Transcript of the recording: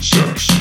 Sex,